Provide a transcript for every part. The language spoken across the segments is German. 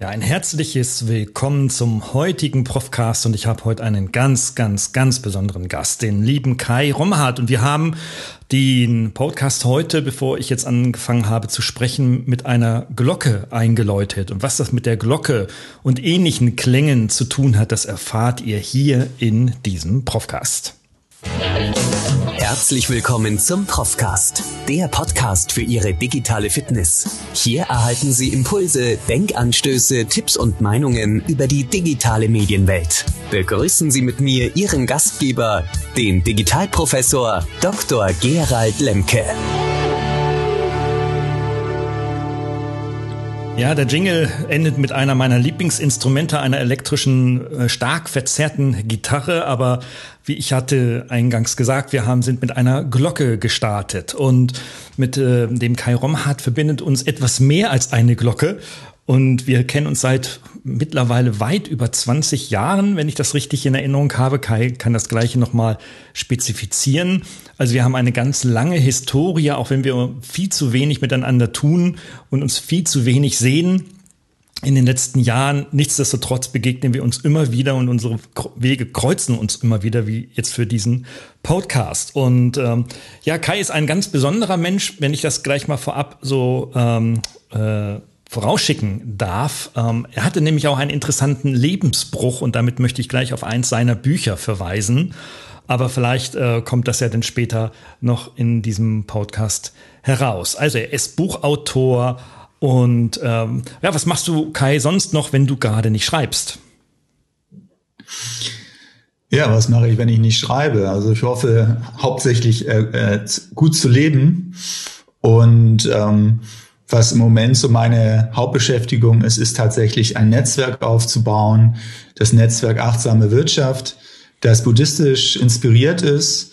Ja, ein herzliches Willkommen zum heutigen ProfCast und ich habe heute einen ganz, ganz, ganz besonderen Gast, den lieben Kai Romhardt. Und wir haben den Podcast heute, bevor ich jetzt angefangen habe zu sprechen, mit einer Glocke eingeläutet. Und was das mit der Glocke und ähnlichen Klängen zu tun hat, das erfahrt ihr hier in diesem ProfCast. Herzlich willkommen zum ProfCast, der Podcast für Ihre digitale Fitness. Hier erhalten Sie Impulse, Denkanstöße, Tipps und Meinungen über die digitale Medienwelt. Begrüßen Sie mit mir Ihren Gastgeber, den Digitalprofessor Dr. Gerald Lemke. Ja, der Jingle endet mit einer meiner Lieblingsinstrumente, einer elektrischen, stark verzerrten Gitarre. Aber wie ich hatte eingangs gesagt, wir sind mit einer Glocke gestartet. Und mit dem Kai Romhardt verbindet uns etwas mehr als eine Glocke. Und wir kennen uns seit mittlerweile weit über 20 Jahren, wenn ich das richtig in Erinnerung habe. Kai kann das Gleiche nochmal spezifizieren. Also wir haben eine ganz lange Historie, auch wenn wir viel zu wenig miteinander tun und uns viel zu wenig sehen in den letzten Jahren. Nichtsdestotrotz begegnen wir uns immer wieder und unsere Wege kreuzen uns immer wieder, wie jetzt für diesen Podcast. Und ja, Kai ist ein ganz besonderer Mensch, wenn ich das gleich mal vorab so vorausschicken darf. Er hatte nämlich auch einen interessanten Lebensbruch und damit möchte ich gleich auf eins seiner Bücher verweisen. Aber vielleicht kommt das ja dann später noch in diesem Podcast heraus. Also er ist Buchautor und ja, was machst du, Kai, sonst noch, wenn du gerade nicht schreibst? Ja, was mache ich, wenn ich nicht schreibe? Also ich hoffe hauptsächlich gut zu leben und was im Moment so meine Hauptbeschäftigung ist, ist tatsächlich ein Netzwerk aufzubauen, das Netzwerk Achtsame Wirtschaft, das buddhistisch inspiriert ist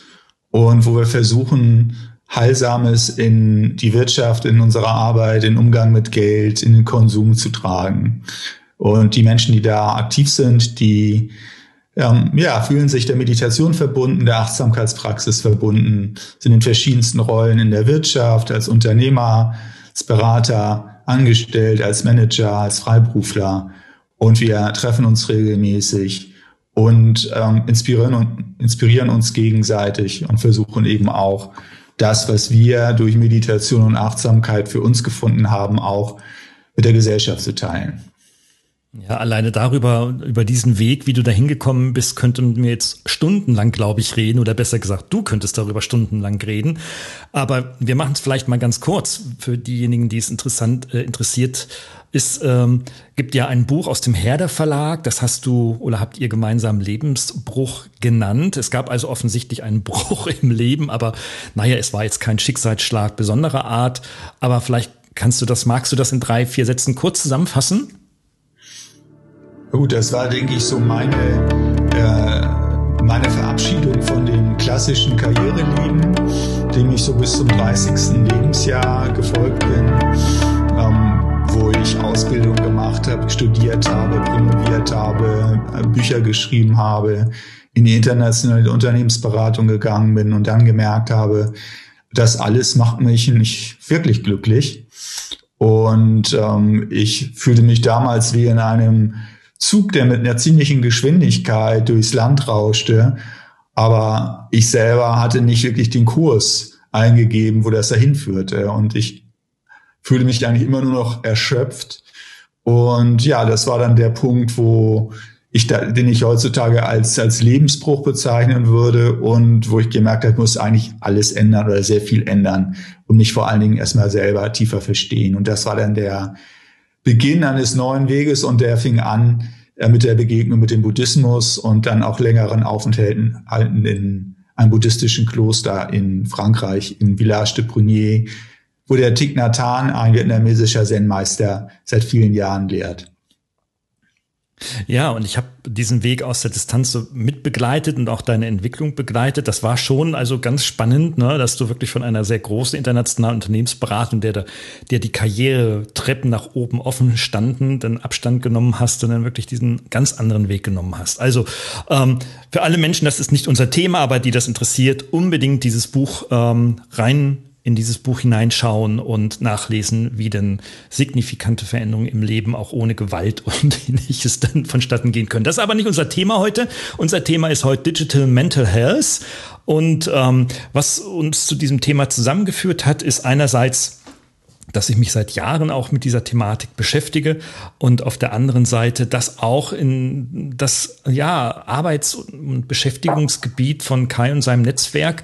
und wo wir versuchen, Heilsames in die Wirtschaft, in unsere Arbeit, in Umgang mit Geld, in den Konsum zu tragen. Und die Menschen, die da aktiv sind, die fühlen sich der Meditation verbunden, der Achtsamkeitspraxis verbunden, sind in verschiedensten Rollen in der Wirtschaft, als Unternehmer, als Berater, angestellt, als Manager, als Freiberufler. Und wir treffen uns regelmäßig und inspirieren uns gegenseitig und versuchen eben auch das, was wir durch Meditation und Achtsamkeit für uns gefunden haben, auch mit der Gesellschaft zu teilen. Ja, alleine darüber, über diesen Weg, wie du da hingekommen bist, könnten wir jetzt stundenlang, glaube ich, reden. Oder besser gesagt, du könntest darüber stundenlang reden. Aber wir machen es vielleicht mal ganz kurz. Für diejenigen, die es interessiert, es gibt ja ein Buch aus dem Herder Verlag. Das hast du oder habt ihr gemeinsam Lebensbruch genannt. Es gab also offensichtlich einen Bruch im Leben. Aber naja, es war jetzt kein Schicksalsschlag besonderer Art. Aber vielleicht magst du das in 3-4 Sätzen kurz zusammenfassen? Gut, das war, denke ich, so meine Verabschiedung von dem klassischen Karriereleben, dem ich so bis zum 30. Lebensjahr gefolgt bin, wo ich Ausbildung gemacht habe, studiert habe, promoviert habe, Bücher geschrieben habe, in die internationale Unternehmensberatung gegangen bin und dann gemerkt habe, das alles macht mich nicht wirklich glücklich. Und ich fühlte mich damals wie in einem Zug, der mit einer ziemlichen Geschwindigkeit durchs Land rauschte, aber ich selber hatte nicht wirklich den Kurs eingegeben, wo das dahin führte, und ich fühlte mich eigentlich immer nur noch erschöpft. Und ja, das war dann der Punkt, den ich heutzutage als Lebensbruch bezeichnen würde und wo ich gemerkt habe, ich muss eigentlich alles ändern oder sehr viel ändern und mich vor allen Dingen erstmal selber tiefer verstehen. Und das war dann der Beginn eines neuen Weges, und der fing an mit der Begegnung mit dem Buddhismus und dann auch längeren Aufenthalten in einem buddhistischen Kloster in Frankreich, in Village de Prunier, wo der Thich Nhat Hanh, ein vietnamesischer Zen-Meister, seit vielen Jahren lehrt. Ja, und ich habe diesen Weg aus der Distanz so mitbegleitet und auch deine Entwicklung begleitet. Das war schon also ganz spannend, ne, dass du wirklich von einer sehr großen internationalen Unternehmensberatung, der die Karrieretreppen nach oben offen standen, dann Abstand genommen hast und dann wirklich diesen ganz anderen Weg genommen hast. Also für alle Menschen, das ist nicht unser Thema, aber die das interessiert, unbedingt dieses Buch rein in dieses Buch hineinschauen und nachlesen, wie denn signifikante Veränderungen im Leben auch ohne Gewalt und ähnliches dann vonstatten gehen können. Das ist aber nicht unser Thema heute. Unser Thema ist heute Digital Mental Health. Und was uns zu diesem Thema zusammengeführt hat, ist einerseits, dass ich mich seit Jahren auch mit dieser Thematik beschäftige und auf der anderen Seite, dass auch in das Arbeits- und Beschäftigungsgebiet von Kai und seinem Netzwerk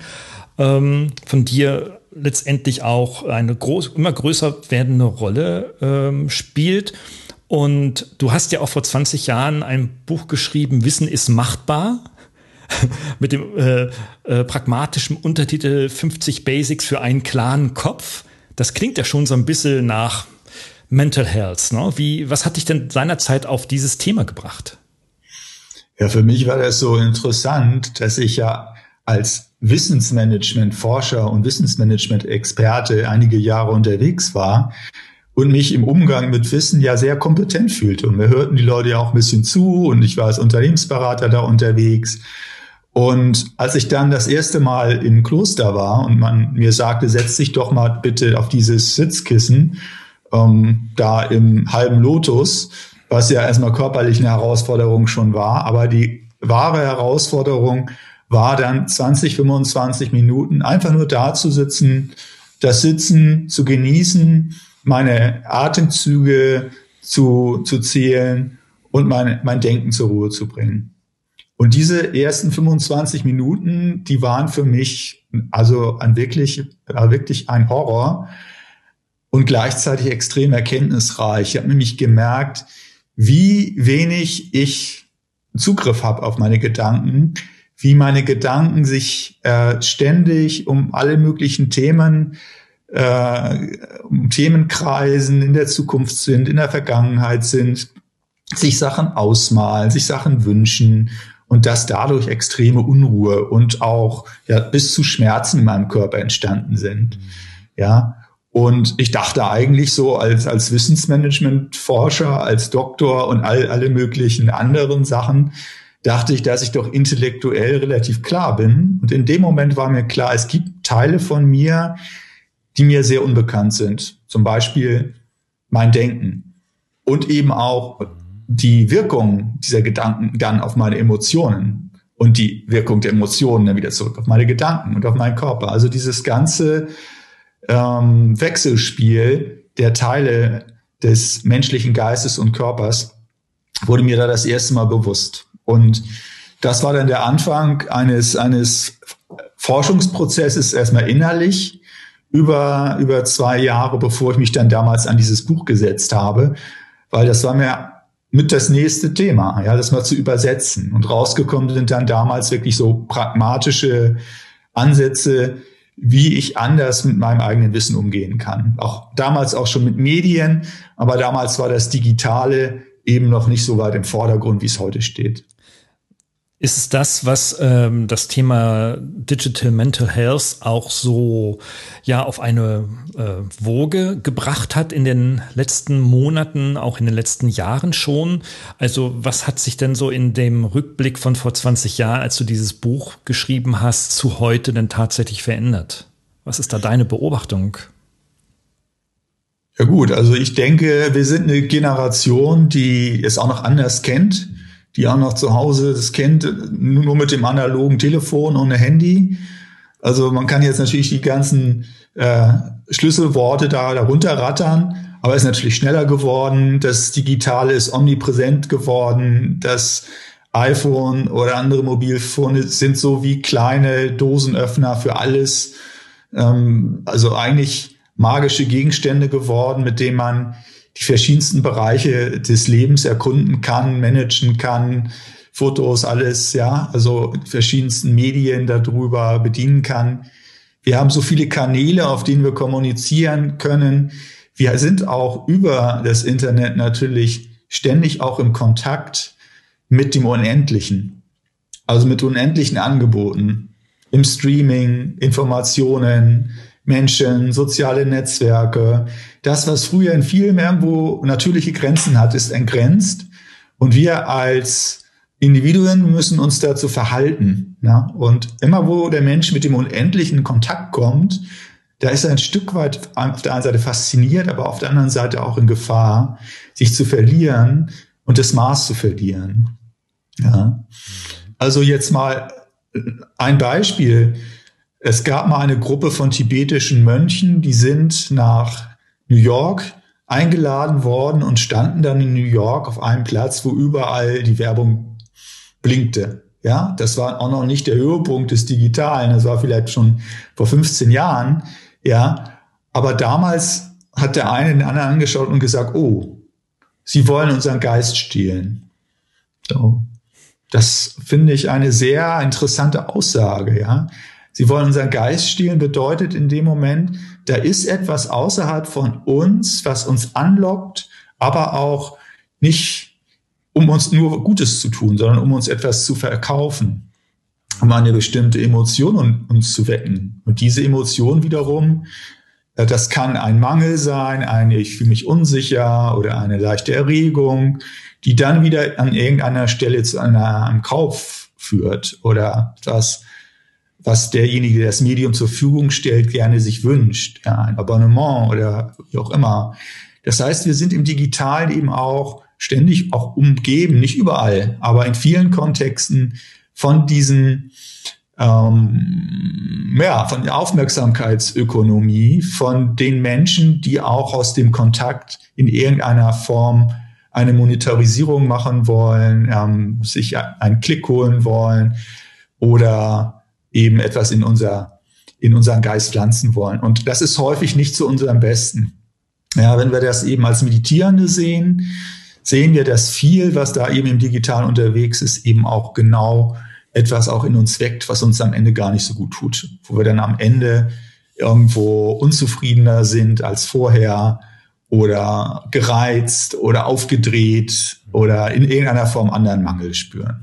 von dir letztendlich auch eine immer größer werdende Rolle spielt. Und du hast ja auch vor 20 Jahren ein Buch geschrieben, Wissen ist machbar, mit dem pragmatischen Untertitel 50 Basics für einen klaren Kopf. Das klingt ja schon so ein bisschen nach Mental Health, ne? Was hat dich denn seinerzeit auf dieses Thema gebracht? Ja, für mich war das so interessant, dass ich ja als Wissensmanagement-Forscher und Wissensmanagement-Experte einige Jahre unterwegs war und mich im Umgang mit Wissen ja sehr kompetent fühlte. Und wir hörten die Leute ja auch ein bisschen zu und ich war als Unternehmensberater da unterwegs. Und als ich dann das erste Mal im Kloster war und man mir sagte, setz dich doch mal bitte auf dieses Sitzkissen, da im halben Lotus, was ja erstmal körperlich eine Herausforderung schon war, aber die wahre Herausforderung war dann 20, 25 Minuten einfach nur da zu sitzen, das Sitzen zu genießen, meine Atemzüge zu zählen und mein Denken zur Ruhe zu bringen. Und diese ersten 25 Minuten, die waren für mich also wirklich ein Horror und gleichzeitig extrem erkenntnisreich. Ich habe nämlich gemerkt, wie wenig ich Zugriff habe auf meine Gedanken, wie meine Gedanken sich ständig um alle möglichen Themen, um Themenkreisen in der Zukunft sind, in der Vergangenheit sind, sich Sachen ausmalen, sich Sachen wünschen. Und dass dadurch extreme Unruhe und auch bis zu Schmerzen in meinem Körper entstanden sind. Ja, und ich dachte eigentlich so als Wissensmanagement-Forscher, als Doktor und alle möglichen anderen Sachen, dachte ich, dass ich doch intellektuell relativ klar bin. Und in dem Moment war mir klar, es gibt Teile von mir, die mir sehr unbekannt sind. Zum Beispiel mein Denken und eben auch die Wirkung dieser Gedanken dann auf meine Emotionen und die Wirkung der Emotionen dann wieder zurück auf meine Gedanken und auf meinen Körper. Also dieses ganze Wechselspiel der Teile des menschlichen Geistes und Körpers wurde mir da das erste Mal bewusst. Und das war dann der Anfang eines Forschungsprozesses, erstmal innerlich, über 2 Jahre, bevor ich mich dann damals an dieses Buch gesetzt habe, weil das war mir mit das nächste Thema, das mal zu übersetzen. Und rausgekommen sind dann damals wirklich so pragmatische Ansätze, wie ich anders mit meinem eigenen Wissen umgehen kann. Auch damals auch schon mit Medien, aber damals war das Digitale eben noch nicht so weit im Vordergrund, wie es heute steht. Ist es das, was das Thema Digital Mental Health auch so auf eine Woge gebracht hat in den letzten Monaten, auch in den letzten Jahren schon? Also was hat sich denn so in dem Rückblick von vor 20 Jahren, als du dieses Buch geschrieben hast, zu heute denn tatsächlich verändert? Was ist da deine Beobachtung? Ja gut, also ich denke, wir sind eine Generation, die es auch noch anders kennt, die auch noch zu Hause das kennt, nur mit dem analogen Telefon und einem Handy. Also man kann jetzt natürlich die ganzen Schlüsselworte da runterrattern, aber es ist natürlich schneller geworden, das Digitale ist omnipräsent geworden, das iPhone oder andere Mobilfone sind so wie kleine Dosenöffner für alles. Also eigentlich magische Gegenstände geworden, mit denen man die verschiedensten Bereiche des Lebens erkunden kann, managen kann, Fotos, alles, also verschiedensten Medien darüber bedienen kann. Wir haben so viele Kanäle, auf denen wir kommunizieren können. Wir sind auch über das Internet natürlich ständig auch im Kontakt mit dem Unendlichen, also mit unendlichen Angeboten im Streaming, Informationen, Menschen, soziale Netzwerke. Das, was früher in vielen Ländern, wo natürliche Grenzen hat, ist entgrenzt. Und wir als Individuen müssen uns dazu verhalten. Und immer, wo der Mensch mit dem Unendlichen in Kontakt kommt, Da ist er ein Stück weit auf der einen Seite fasziniert, aber auf der anderen Seite auch in Gefahr, sich zu verlieren und das Maß zu verlieren. Ja. Also jetzt mal ein Beispiel. Es gab mal eine Gruppe von tibetischen Mönchen, die sind nach New York eingeladen worden und standen dann in New York auf einem Platz, wo überall die Werbung blinkte. Ja, das war auch noch nicht der Höhepunkt des Digitalen, das war vielleicht schon vor 15 Jahren. Ja, aber damals hat der eine den anderen angeschaut und gesagt, oh, sie wollen unseren Geist stehlen. So. Das finde ich eine sehr interessante Aussage, ja. Sie wollen unseren Geist stehlen, bedeutet in dem Moment, da ist etwas außerhalb von uns, was uns anlockt, aber auch nicht, um uns nur Gutes zu tun, sondern um uns etwas zu verkaufen, um eine bestimmte Emotion uns zu wecken. Und diese Emotion wiederum, das kann ein Mangel sein, ein ich fühle mich unsicher oder eine leichte Erregung, die dann wieder an irgendeiner Stelle zu einem Kauf führt oder das, was derjenige, der das Medium zur Verfügung stellt, gerne sich wünscht, ja, ein Abonnement oder wie auch immer. Das heißt, wir sind im Digitalen eben auch ständig auch umgeben, nicht überall, aber in vielen Kontexten von diesen von der Aufmerksamkeitsökonomie, von den Menschen, die auch aus dem Kontakt in irgendeiner Form eine Monetarisierung machen wollen, sich einen Klick holen wollen oder eben etwas in unseren Geist pflanzen wollen. Und das ist häufig nicht zu unserem Besten. Ja, wenn wir das eben als Meditierende sehen, sehen wir, dass viel, was da eben im Digitalen unterwegs ist, eben auch genau etwas auch in uns weckt, was uns am Ende gar nicht so gut tut, wo wir dann am Ende irgendwo unzufriedener sind als vorher oder gereizt oder aufgedreht oder in irgendeiner Form anderen Mangel spüren.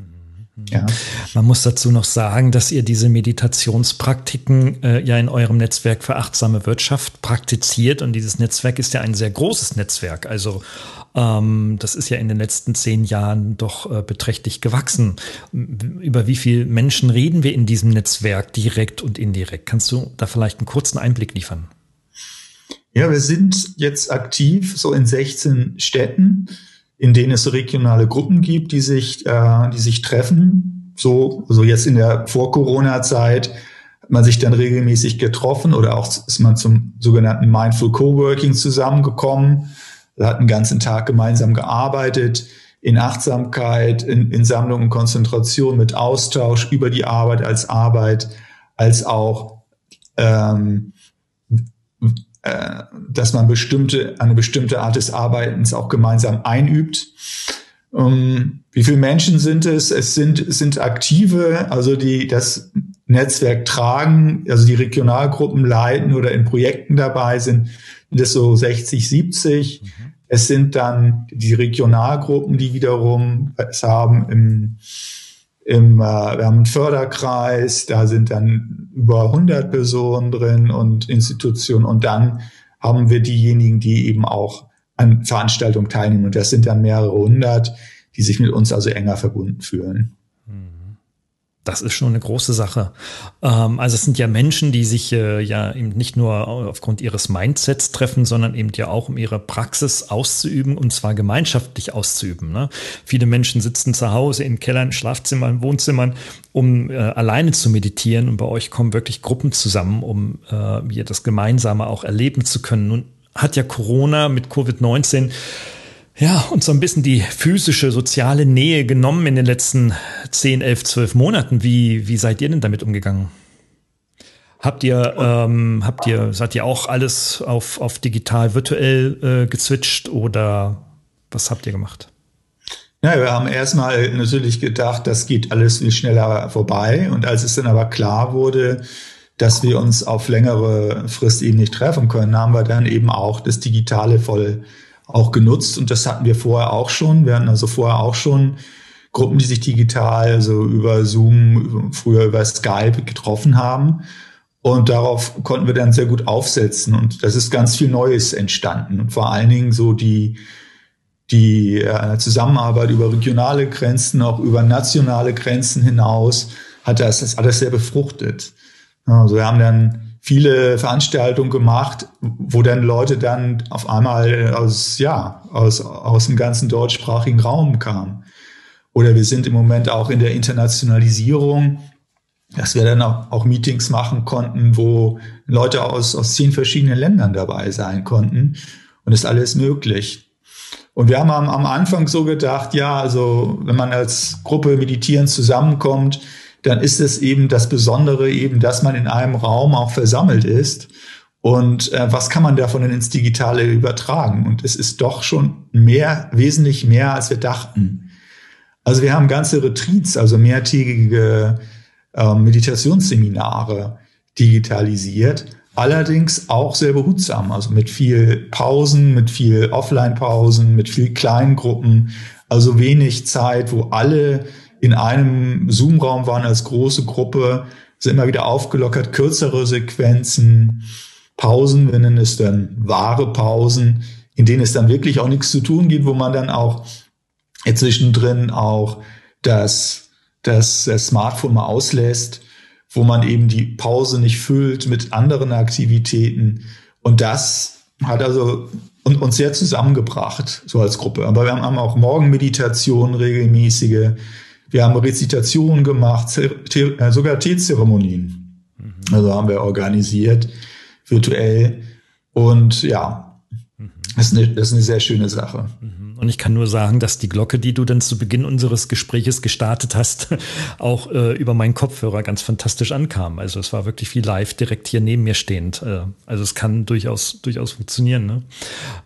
Ja. Man muss dazu noch sagen, dass ihr diese Meditationspraktiken ja in eurem Netzwerk für achtsame Wirtschaft praktiziert und dieses Netzwerk ist ja ein sehr großes Netzwerk, also das ist ja in den letzten 10 Jahren doch beträchtlich gewachsen. Über wie viele Menschen reden wir in diesem Netzwerk, direkt und indirekt? Kannst du da vielleicht einen kurzen Einblick liefern? Ja, wir sind jetzt aktiv so in 16 Städten, in denen es regionale Gruppen gibt, die sich treffen. So jetzt in der Vor-Corona-Zeit hat man sich dann regelmäßig getroffen oder auch ist man zum sogenannten Mindful Coworking zusammengekommen. Da hat einen ganzen Tag gemeinsam gearbeitet, in Achtsamkeit, in Sammlung und Konzentration, mit Austausch über die Arbeit, als auch dass man eine bestimmte Art des Arbeitens auch gemeinsam einübt. Wie viele Menschen sind es? Es sind Aktive, also die das Netzwerk tragen, also die Regionalgruppen leiten oder in Projekten dabei sind. Das so 60, 70. Mhm. Es sind dann die Regionalgruppen, die wiederum es haben wir haben einen Förderkreis, da sind dann über 100 Personen drin und Institutionen und dann haben wir diejenigen, die eben auch an Veranstaltungen teilnehmen und das sind dann mehrere 100, die sich mit uns also enger verbunden fühlen. Das ist schon eine große Sache. Also es sind ja Menschen, die sich ja eben nicht nur aufgrund ihres Mindsets treffen, sondern eben ja auch, um ihre Praxis auszuüben und zwar gemeinschaftlich auszuüben, ne? Viele Menschen sitzen zu Hause in Kellern, Schlafzimmern, Wohnzimmern, um alleine zu meditieren und bei euch kommen wirklich Gruppen zusammen, um hier das Gemeinsame auch erleben zu können. Nun hat ja Corona mit Covid-19 ja, und so ein bisschen die physische, soziale Nähe genommen in den letzten 10, 11, 12 Monaten. Wie seid ihr denn damit umgegangen? Seid ihr auch alles auf digital, virtuell gezwitscht oder was habt ihr gemacht? Ja, wir haben erstmal natürlich gedacht, das geht alles viel schneller vorbei. Und als es dann aber klar wurde, dass wir uns auf längere Frist eben nicht treffen können, haben wir dann eben auch das Digitale voll auch genutzt und das hatten wir vorher auch schon. Wir hatten also vorher auch schon Gruppen, die sich digital, also über Zoom, früher über Skype getroffen haben und darauf konnten wir dann sehr gut aufsetzen und das ist ganz viel Neues entstanden und vor allen Dingen so die Zusammenarbeit über regionale Grenzen, auch über nationale Grenzen hinaus hat das alles sehr befruchtet. Also wir haben dann viele Veranstaltungen gemacht, wo dann Leute dann auf einmal aus dem ganzen deutschsprachigen Raum kamen. Oder wir sind im Moment auch in der Internationalisierung, dass wir dann auch Meetings machen konnten, wo Leute aus 10 verschiedenen Ländern dabei sein konnten. Und ist alles möglich. Und wir haben am Anfang so gedacht, ja, also wenn man als Gruppe meditierend zusammenkommt, dann ist es eben das Besondere eben, dass man in einem Raum auch versammelt ist. Und was kann man davon denn ins Digitale übertragen? Und es ist doch schon wesentlich mehr, als wir dachten. Also wir haben ganze Retreats, also mehrtägige Meditationsseminare digitalisiert, allerdings auch sehr behutsam, also mit viel Pausen, mit viel Offline-Pausen, mit viel Kleingruppen, also wenig Zeit, wo alle in einem Zoom-Raum waren als große Gruppe, sind immer wieder aufgelockert, kürzere Sequenzen, Pausen, wir nennen es dann wahre Pausen, in denen es dann wirklich auch nichts zu tun gibt, wo man dann auch zwischendrin auch das Smartphone mal auslässt, wo man eben die Pause nicht füllt mit anderen Aktivitäten. Und das hat also uns sehr zusammengebracht, so als Gruppe. Aber wir haben auch Morgenmeditationen regelmäßige, wir haben Rezitationen gemacht, sogar Teezeremonien. Mhm. Also haben wir organisiert, virtuell. Und ja, das ist eine sehr schöne Sache. Und ich kann nur sagen, dass die Glocke, die du dann zu Beginn unseres Gespräches gestartet hast, auch über meinen Kopfhörer ganz fantastisch ankam. Also es war wirklich wie live direkt hier neben mir stehend. Also es kann durchaus funktionieren.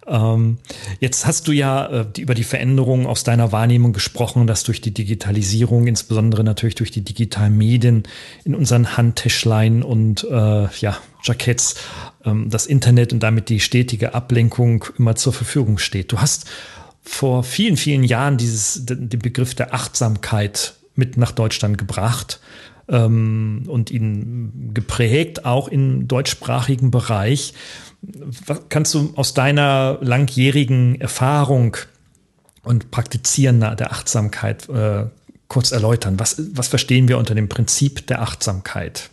Ne? Jetzt hast du ja über die Veränderungen aus deiner Wahrnehmung gesprochen, dass durch die Digitalisierung, insbesondere natürlich durch die digitalen Medien in unseren Handtäschlein und Jacketts, das Internet und damit die stetige Ablenkung immer zur Verfügung steht. Du hast vor vielen, vielen Jahren den Begriff der Achtsamkeit mit nach Deutschland gebracht und ihn geprägt, auch im deutschsprachigen Bereich. Was kannst du aus deiner langjährigen Erfahrung und Praktizieren der Achtsamkeit kurz erläutern? Was verstehen wir unter dem Prinzip der Achtsamkeit?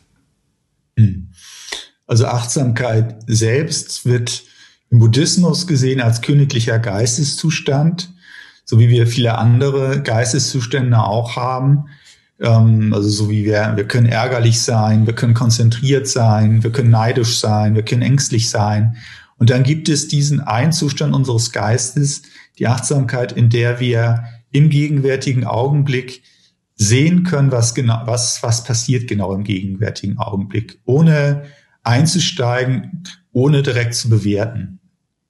Also Achtsamkeit selbst wird im Buddhismus gesehen als königlicher Geisteszustand, so wie wir viele andere Geisteszustände auch haben. Also so wie wir können ärgerlich sein, wir können konzentriert sein, wir können neidisch sein, wir können ängstlich sein. Und dann gibt es diesen einen Zustand unseres Geistes, die Achtsamkeit, in der wir im gegenwärtigen Augenblick sehen können, was passiert genau im gegenwärtigen Augenblick, ohne einzusteigen, ohne direkt zu bewerten.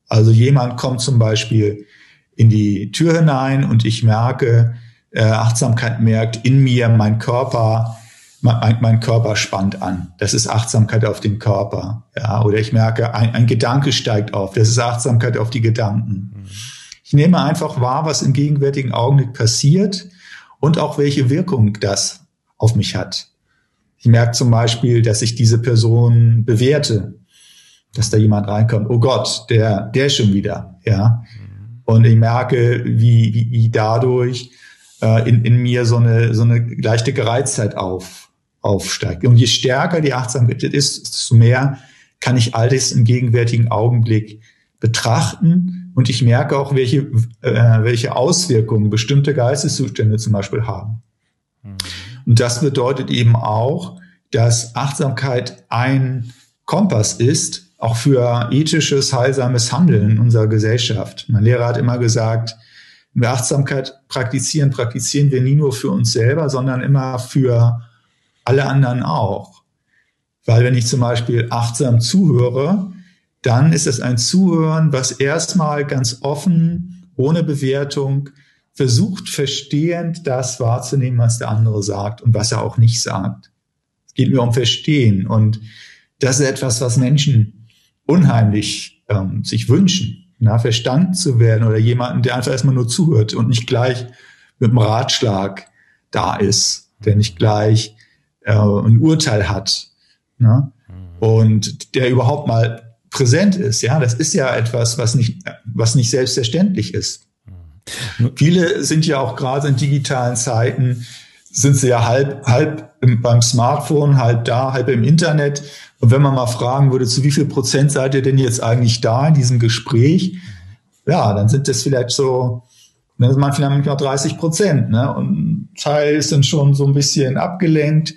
Also jemand kommt zum Beispiel in die Tür hinein und ich merke, Achtsamkeit merkt in mir, mein Körper spannt an. Das ist Achtsamkeit auf den Körper. Ja, oder ich merke, ein Gedanke steigt auf. Das ist Achtsamkeit auf die Gedanken. Ich nehme einfach wahr, was im gegenwärtigen Augenblick passiert und auch welche Wirkung das auf mich hat. Ich merke zum Beispiel, dass ich diese Person bewerte, dass da jemand reinkommt. Oh Gott, der schon wieder, ja. Und ich merke, wie dadurch in mir so eine leichte Gereiztheit aufsteigt. Und je stärker die Achtsamkeit ist, desto mehr kann ich all das im gegenwärtigen Augenblick betrachten. Und ich merke auch, welche Auswirkungen bestimmte Geisteszustände zum Beispiel haben. Und das bedeutet eben auch, dass Achtsamkeit ein Kompass ist, auch für ethisches, heilsames Handeln in unserer Gesellschaft. Mein Lehrer hat immer gesagt, wenn wir Achtsamkeit praktizieren, praktizieren wir nie nur für uns selber, sondern immer für alle anderen auch. Weil wenn ich zum Beispiel achtsam zuhöre, dann ist es ein Zuhören, was erstmal ganz offen, ohne Bewertung, versucht verstehend das wahrzunehmen, was der andere sagt und was er auch nicht sagt. Es geht mir um Verstehen. Und das ist etwas, was Menschen unheimlich sich wünschen, verstanden zu werden oder jemanden, der einfach erstmal nur zuhört und nicht gleich mit einem Ratschlag da ist, der nicht gleich ein Urteil hat, ne? Und der überhaupt mal präsent ist. Ja, das ist ja etwas, was nicht selbstverständlich ist. Viele sind ja auch gerade in digitalen Zeiten sind sie ja halb beim Smartphone, halb da, halb im Internet. Und wenn man mal fragen würde, zu wie viel Prozent seid ihr denn jetzt eigentlich da in diesem Gespräch? Ja, dann sind das vielleicht so, dann ist man vielleicht noch 30%. Ne? Und ein Teil ist dann schon so ein bisschen abgelenkt.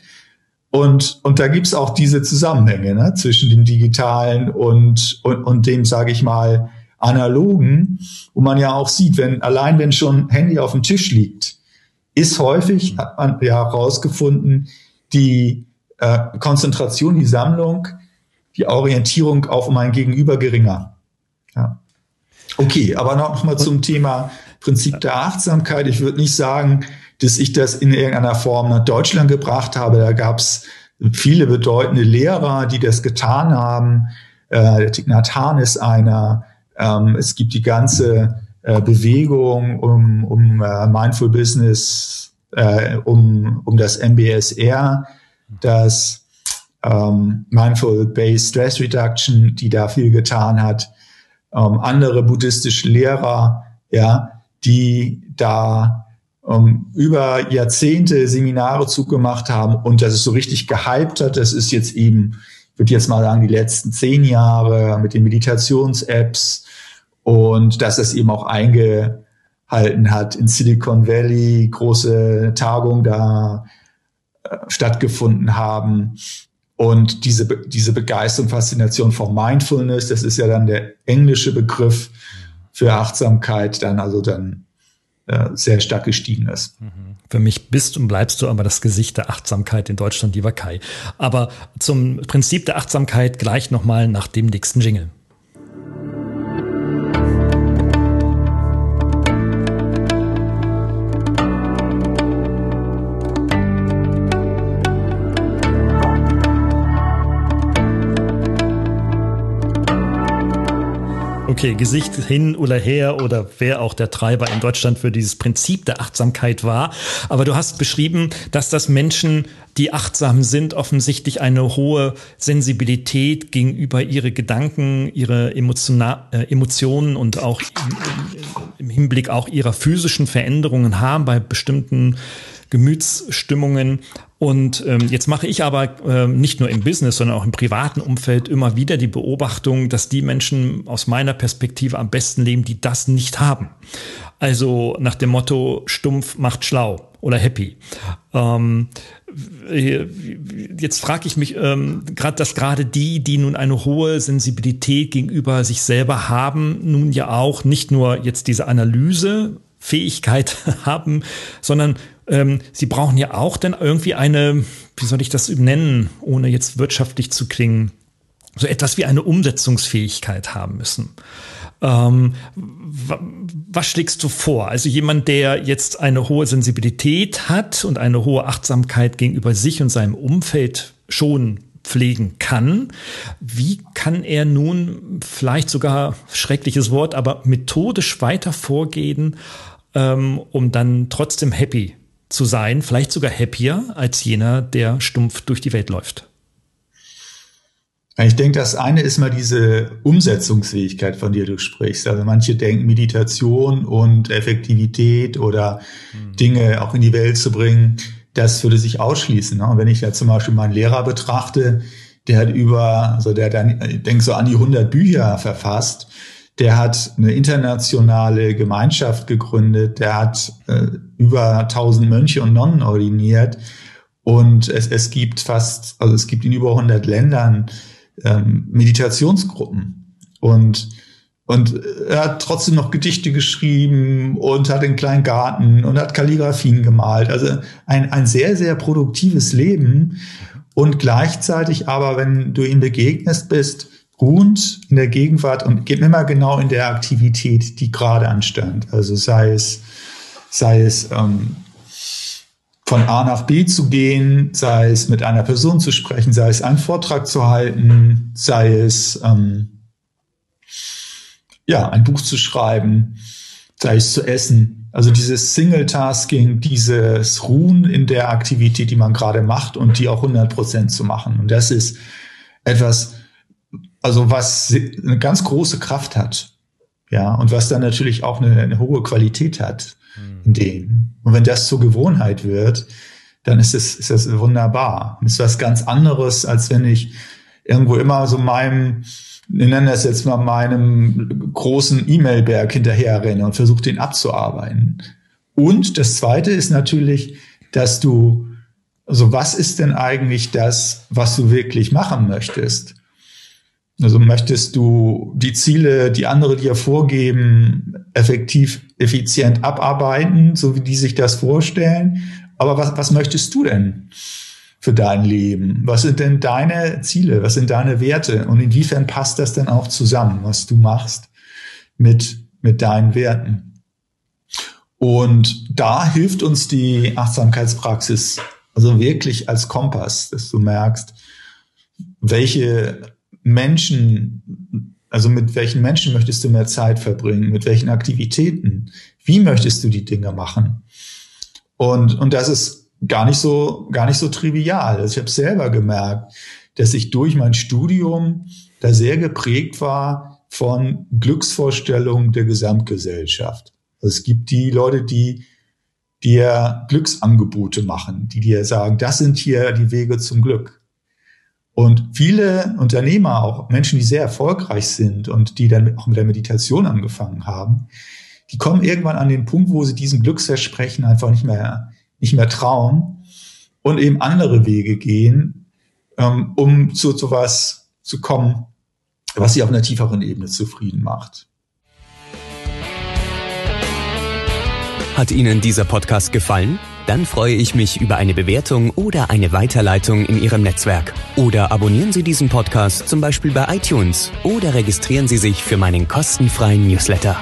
Und da gibt's auch diese Zusammenhänge, ne, zwischen dem Digitalen und dem, sage ich mal, Analogen, wo man ja auch sieht, wenn schon Handy auf dem Tisch liegt, ist häufig, hat man ja herausgefunden, die Konzentration, die Sammlung, die Orientierung auf mein Gegenüber geringer. Ja. Okay, aber noch mal zum Thema Prinzip der Achtsamkeit. Ich würde nicht sagen, dass ich das in irgendeiner Form nach Deutschland gebracht habe. Da gab es viele bedeutende Lehrer, die das getan haben. Der Thich Nhat Hanh ist einer. Es gibt die ganze Bewegung um Mindful Business, um das MBSR, das Mindful Based Stress Reduction, die da viel getan hat. Andere buddhistische Lehrer, ja, die da über Jahrzehnte Seminare zugemacht haben und dass es so richtig gehypt hat. Das ist jetzt eben, ich würde jetzt mal sagen, die letzten 10 Jahre mit den Meditations-Apps und dass das eben auch eingehalten hat. In Silicon Valley große Tagungen da stattgefunden haben. Und diese Begeisterung, Faszination von Mindfulness, das ist ja dann der englische Begriff für Achtsamkeit, dann sehr stark gestiegen ist. Für mich bist und bleibst du aber das Gesicht der Achtsamkeit in Deutschland, lieber Kai. Aber zum Prinzip der Achtsamkeit gleich nochmal nach dem nächsten Jingle. Okay, Gesicht hin oder her oder wer auch der Treiber in Deutschland für dieses Prinzip der Achtsamkeit war. Aber du hast beschrieben, dass das Menschen, die achtsam sind, offensichtlich eine hohe Sensibilität gegenüber ihre Gedanken, ihre Emotionen und auch im Hinblick auch ihrer physischen Veränderungen haben bei bestimmten Gemütsstimmungen. Und jetzt mache ich aber nicht nur im Business, sondern auch im privaten Umfeld immer wieder die Beobachtung, dass die Menschen aus meiner Perspektive am besten leben, die das nicht haben. Also nach dem Motto, stumpf macht schlau oder happy. Jetzt frage ich mich, dass gerade die nun eine hohe Sensibilität gegenüber sich selber haben, nun ja auch nicht nur jetzt diese Analysefähigkeit haben, sondern sie brauchen ja auch dann irgendwie eine, wie soll ich das nennen, ohne jetzt wirtschaftlich zu klingen, so etwas wie eine Umsetzungsfähigkeit haben müssen. Was schlägst du vor? Also jemand, der jetzt eine hohe Sensibilität hat und eine hohe Achtsamkeit gegenüber sich und seinem Umfeld schon pflegen kann, wie kann er nun vielleicht sogar, schreckliches Wort, aber methodisch weiter vorgehen, um dann trotzdem happy zu sein, vielleicht sogar happier als jener, der stumpf durch die Welt läuft? Ich denke, das eine ist mal diese Umsetzungsfähigkeit, von der du sprichst. Also manche denken, Meditation und Effektivität oder Dinge auch in die Welt zu bringen, das würde sich ausschließen. Und wenn ich ja zum Beispiel meinen Lehrer betrachte, der hat an die 100 Bücher verfasst, der hat eine internationale Gemeinschaft gegründet, der hat über 1000 Mönche und Nonnen ordiniert und es gibt in über 100 Ländern Meditationsgruppen und er hat trotzdem noch Gedichte geschrieben und hat einen kleinen Garten und hat Kalligrafien gemalt. Also ein sehr, sehr produktives Leben und gleichzeitig aber, wenn du ihm begegnest bist, ruhend in der Gegenwart und immer genau in der Aktivität, die gerade anstand. Also sei es von A nach B zu gehen, sei es mit einer Person zu sprechen, sei es einen Vortrag zu halten, sei es ein Buch zu schreiben, sei es zu essen. Also dieses Single-Tasking, dieses Ruhen in der Aktivität, die man gerade macht und die auch 100% zu machen. Und das ist etwas, also was eine ganz große Kraft hat, ja, und was dann natürlich auch eine hohe Qualität hat in dem. Und wenn das zur Gewohnheit wird, dann ist das wunderbar. Ist was ganz anderes, als wenn ich irgendwo immer so meinem, wir nennen das jetzt mal, meinem großen E-Mail-Berg hinterher renne und versuche, den abzuarbeiten. Und das Zweite ist natürlich, dass du, also was ist denn eigentlich das, was du wirklich machen möchtest? Also möchtest du die Ziele, die andere dir vorgeben, effektiv, effizient abarbeiten, so wie die sich das vorstellen? Aber was möchtest du denn für dein Leben? Was sind denn deine Ziele? Was sind deine Werte? Und inwiefern passt das denn auch zusammen, was du machst mit deinen Werten? Und da hilft uns die Achtsamkeitspraxis also wirklich als Kompass, dass du merkst, welche Menschen, also mit welchen Menschen möchtest du mehr Zeit verbringen, mit welchen Aktivitäten, wie möchtest du die Dinge machen? Und das ist gar nicht so trivial. Also ich habe selber gemerkt, dass ich durch mein Studium da sehr geprägt war von Glücksvorstellungen der Gesamtgesellschaft. Also es gibt die Leute, die dir Glücksangebote machen, die dir sagen, das sind hier die Wege zum Glück. Und viele Unternehmer, auch Menschen, die sehr erfolgreich sind und die dann auch mit der Meditation angefangen haben, die kommen irgendwann an den Punkt, wo sie diesen Glücksversprechen einfach nicht mehr trauen und eben andere Wege gehen, um zu was zu kommen, was sie auf einer tieferen Ebene zufrieden macht. Hat Ihnen dieser Podcast gefallen? Dann freue ich mich über eine Bewertung oder eine Weiterleitung in Ihrem Netzwerk. Oder abonnieren Sie diesen Podcast zum Beispiel bei iTunes oder registrieren Sie sich für meinen kostenfreien Newsletter.